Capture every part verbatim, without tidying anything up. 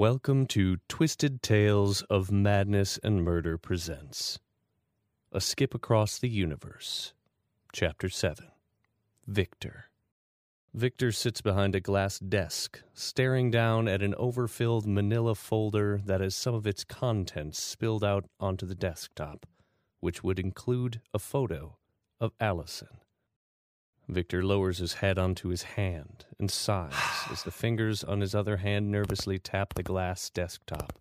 Welcome to Twisted Tales of Madness and Murder presents A Skip Across the Universe, Chapter seven, Victor. Victor sits behind a glass desk, staring down at an overfilled manila folder that has some of its contents spilled out onto the desktop, which would include a photo of Allison. Victor lowers his head onto his hand and sighs as the fingers on his other hand nervously tap the glass desktop.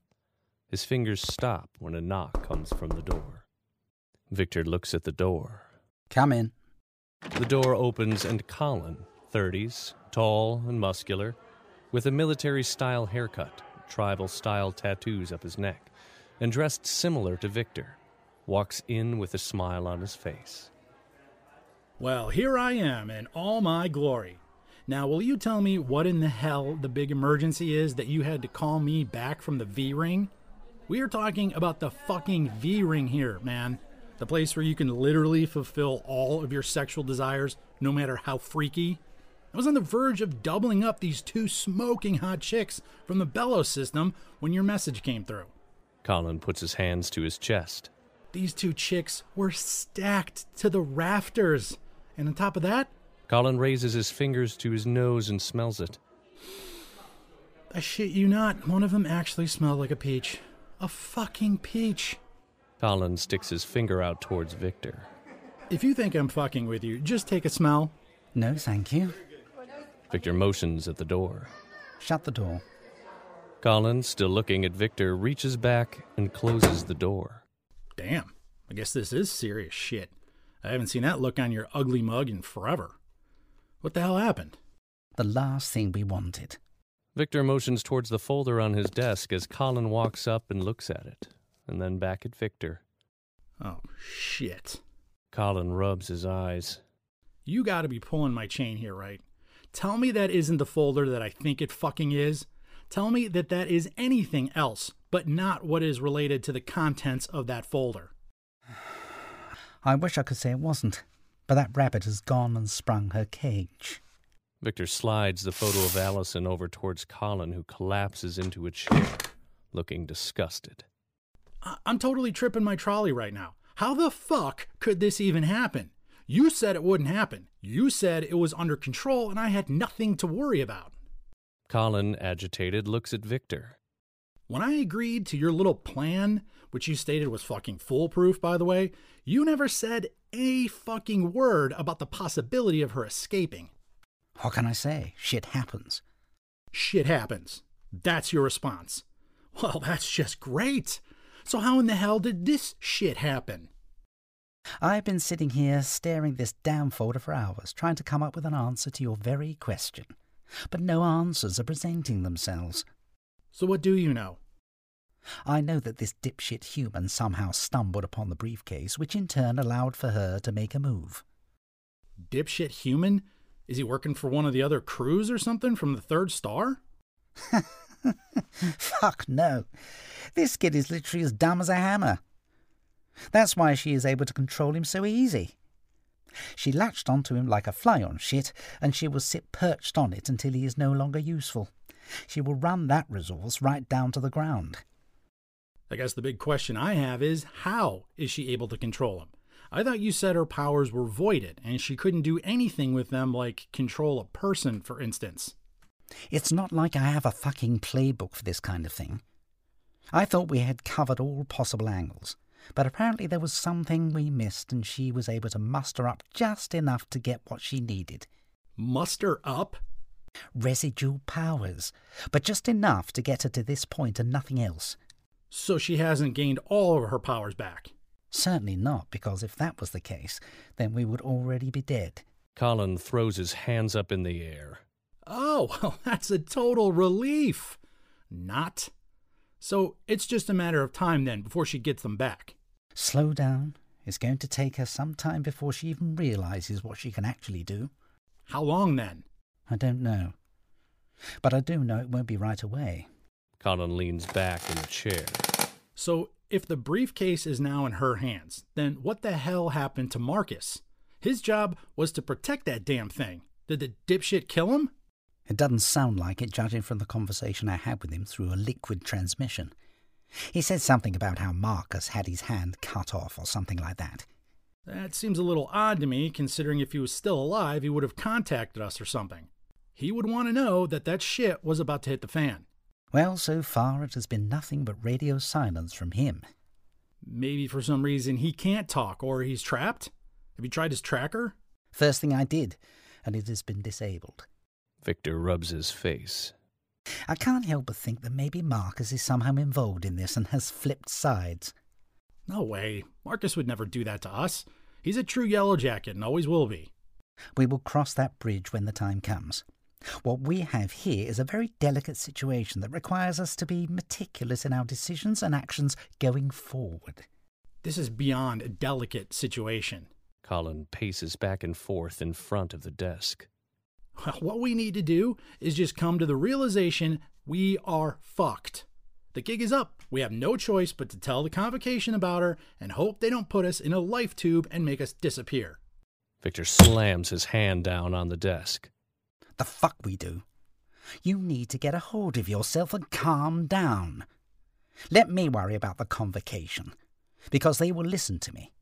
His fingers stop when a knock comes from the door. Victor looks at the door. Come in. The door opens and Colin, thirties, tall and muscular, with a military-style haircut, tribal-style tattoos up his neck, and dressed similar to Victor, walks in with a smile on his face. Well, here I am in all my glory. Now, will you tell me what in the hell the big emergency is that you had to call me back from the V ring? We are talking about the fucking V ring here, man. The place where you can literally fulfill all of your sexual desires, no matter how freaky. I was on the verge of doubling up these two smoking hot chicks from the Bellows system when your message came through. Colin puts his hands to his chest. These two chicks were stacked to the rafters. And on top of that, Colin raises his fingers to his nose and smells it. I shit you not, one of them actually smelled like a peach. A fucking peach. Colin sticks his finger out towards Victor. If you think I'm fucking with you, just take a smell. No, thank you. Victor motions at the door. Shut the door. Colin, still looking at Victor, reaches back and closes the door. Damn, I guess this is serious shit. I haven't seen that look on your ugly mug in forever. What the hell happened? The last thing we wanted. Victor motions towards the folder on his desk as Colin walks up and looks at it, and then back at Victor. Oh, shit. Colin rubs his eyes. You gotta be pulling my chain here, right? Tell me that isn't the folder that I think it fucking is. Tell me that that is anything else, but not what is related to the contents of that folder. I wish I could say it wasn't, but that rabbit has gone and sprung her cage. Victor slides the photo of Allison over towards Colin, who collapses into a chair, looking disgusted. I- I'm totally tripping my trolley right now. How the fuck could this even happen? You said it wouldn't happen. You said it was under control, and I had nothing to worry about. Colin, agitated, looks at Victor. When I agreed to your little plan, which you stated was fucking foolproof, by the way, you never said a fucking word about the possibility of her escaping. What can I say? Shit happens. Shit happens. That's your response. Well, that's just great. So how in the hell did this shit happen? I've been sitting here staring this damn folder for hours, trying to come up with an answer to your very question. But no answers are presenting themselves. So what do you know? I know that this dipshit human somehow stumbled upon the briefcase, which in turn allowed for her to make a move. Dipshit human? Is he working for one of the other crews or something from the Third Star? Fuck no. This kid is literally as dumb as a hammer. That's why she is able to control him so easy. She latched onto him like a fly on shit, and she will sit perched on it until he is no longer useful. She will run that resource right down to the ground. I guess the big question I have is, how is she able to control him? I thought you said her powers were voided, and she couldn't do anything with them, like control a person, for instance. It's not like I have a fucking playbook for this kind of thing. I thought we had covered all possible angles, but apparently there was something we missed, and she was able to muster up just enough to get what she needed. Muster up? Residual powers, but just enough to get her to this point and nothing else. So she hasn't gained all of her powers back? Certainly not, because if that was the case, then we would already be dead. Colin throws his hands up in the air. Oh, well, that's a total relief. Not. So it's just a matter of time, then, before she gets them back. Slow down. It's going to take her some time before she even realizes what she can actually do. How long, then? I don't know. But I do know it won't be right away. Colin leans back in the chair. So, if the briefcase is now in her hands, then what the hell happened to Marcus? His job was to protect that damn thing. Did the dipshit kill him? It doesn't sound like it, judging from the conversation I had with him through a liquid transmission. He said something about how Marcus had his hand cut off or something like that. That seems a little odd to me, considering if he was still alive, he would have contacted us or something. He would want to know that that shit was about to hit the fan. Well, so far it has been nothing but radio silence from him. Maybe for some reason he can't talk, or he's trapped? Have you tried his tracker? First thing I did, and it has been disabled. Victor rubs his face. I can't help but think that maybe Marcus is somehow involved in this and has flipped sides. No way. Marcus would never do that to us. He's a true Yellow Jacket and always will be. We will cross that bridge when the time comes. What we have here is a very delicate situation that requires us to be meticulous in our decisions and actions going forward. This is beyond a delicate situation. Colin paces back and forth in front of the desk. What we need to do is just come to the realization we are fucked. The gig is up. We have no choice but to tell the Convocation about her and hope they don't put us in a life tube and make us disappear. Victor slams his hand down on the desk. The fuck we do? You need to get a hold of yourself and calm down. Let me worry about the Convocation, because they will listen to me.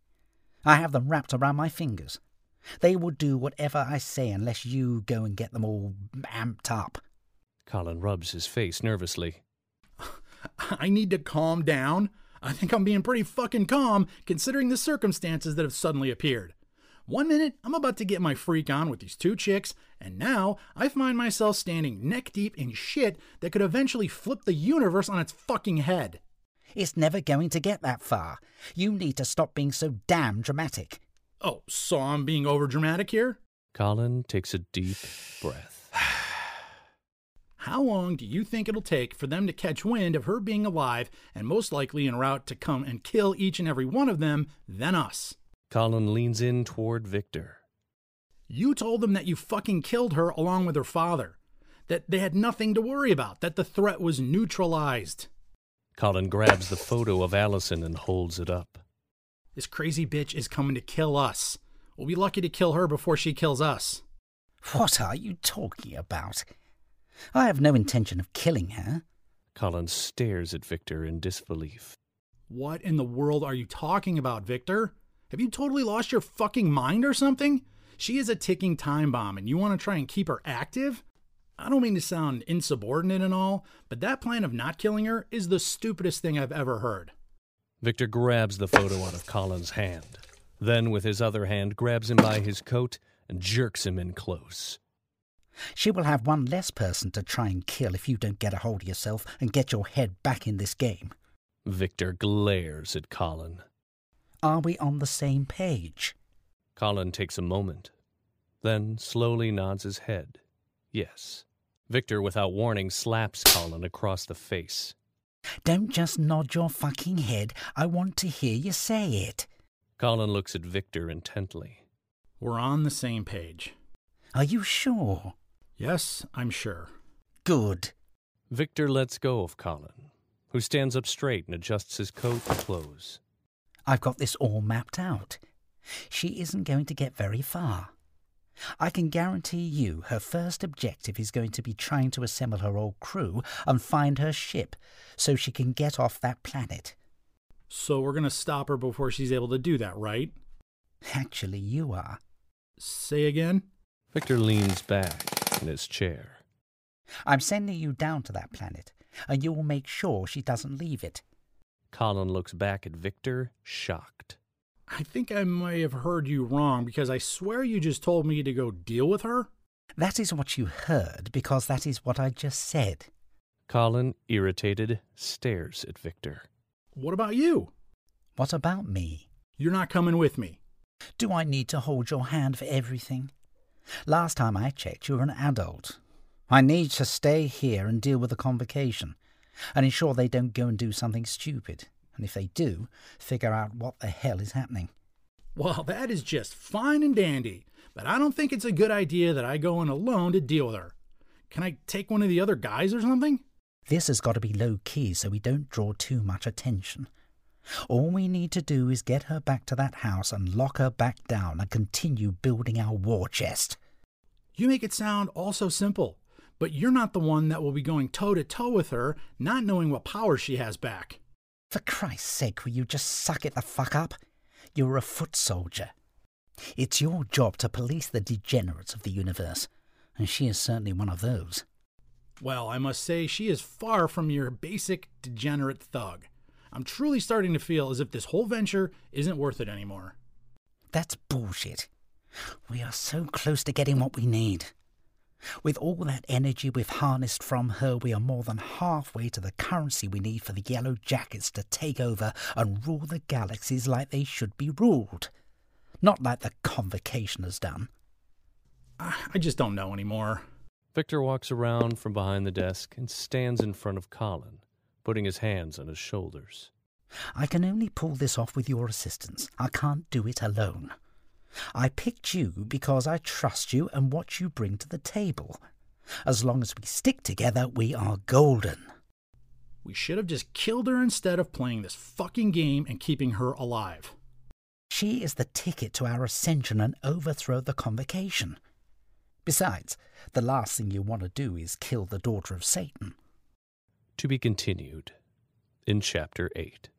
I have them wrapped around my fingers. They will do whatever I say unless you go and get them all amped up. Colin rubs his face nervously. I need to calm down. I think I'm being pretty fucking calm considering the circumstances that have suddenly appeared. One minute, I'm about to get my freak on with these two chicks, and now I find myself standing neck deep in shit that could eventually flip the universe on its fucking head. It's never going to get that far. You need to stop being so damn dramatic. Oh, so I'm being overdramatic here? Colin takes a deep breath. How long do you think it'll take for them to catch wind of her being alive and most likely en route to come and kill each and every one of them, then us? Colin leans in toward Victor. You told them that you fucking killed her along with her father. That they had nothing to worry about. That the threat was neutralized. Colin grabs the photo of Allison and holds it up. This crazy bitch is coming to kill us. We'll be lucky to kill her before she kills us. What are you talking about? I have no intention of killing her. Colin stares at Victor in disbelief. What in the world are you talking about, Victor? Have you totally lost your fucking mind or something? She is a ticking time bomb and you want to try and keep her active? I don't mean to sound insubordinate and all, but that plan of not killing her is the stupidest thing I've ever heard. Victor grabs the photo out of Colin's hand, then with his other hand grabs him by his coat and jerks him in close. She will have one less person to try and kill if you don't get a hold of yourself and get your head back in this game. Victor glares at Colin. Are we on the same page? Colin takes a moment, then slowly nods his head. Yes. Victor, without warning, slaps Colin across the face. Don't just nod your fucking head. I want to hear you say it. Colin looks at Victor intently. We're on the same page. Are you sure? Yes, I'm sure. Good. Victor lets go of Colin, who stands up straight and adjusts his coat and clothes. I've got this all mapped out. She isn't going to get very far. I can guarantee you her first objective is going to be trying to assemble her old crew and find her ship so she can get off that planet. So we're going to stop her before she's able to do that, right? Actually, you are. Say again? Victor leans back in his chair. I'm sending you down to that planet, and you will make sure she doesn't leave it. Colin looks back at Victor, shocked. I think I may have heard you wrong, because I swear you just told me to go deal with her. That is what you heard, because that is what I just said. Colin, irritated, stares at Victor. What about you? What about me? You're not coming with me. Do I need to hold your hand for everything? Last time I checked, you were an adult. I need to stay here and deal with the Convocation, and ensure they don't go and do something stupid. And if they do, figure out what the hell is happening. Well, that is just fine and dandy, but I don't think it's a good idea that I go in alone to deal with her. Can I take one of the other guys or something? This has got to be low-key so we don't draw too much attention. All we need to do is get her back to that house and lock her back down and continue building our war chest. You make it sound all so simple, but you're not the one that will be going toe-to-toe with her, not knowing what power she has back. For Christ's sake, will you just suck it the fuck up? You're a foot soldier. It's your job to police the degenerates of the universe, and she is certainly one of those. Well, I must say, she is far from your basic degenerate thug. I'm truly starting to feel as if this whole venture isn't worth it anymore. That's bullshit. We are so close to getting what we need. With all that energy we've harnessed from her, we are more than halfway to the currency we need for the Yellow Jackets to take over and rule the galaxies like they should be ruled. Not like the Convocation has done. I just don't know anymore. Victor walks around from behind the desk and stands in front of Colin, putting his hands on his shoulders. I can only pull this off with your assistance. I can't do it alone. I picked you because I trust you and what you bring to the table. As long as we stick together, we are golden. We should have just killed her instead of playing this fucking game and keeping her alive. She is the ticket to our ascension and overthrow the Convocation. Besides, the last thing you want to do is kill the daughter of Satan. To be continued in Chapter eight.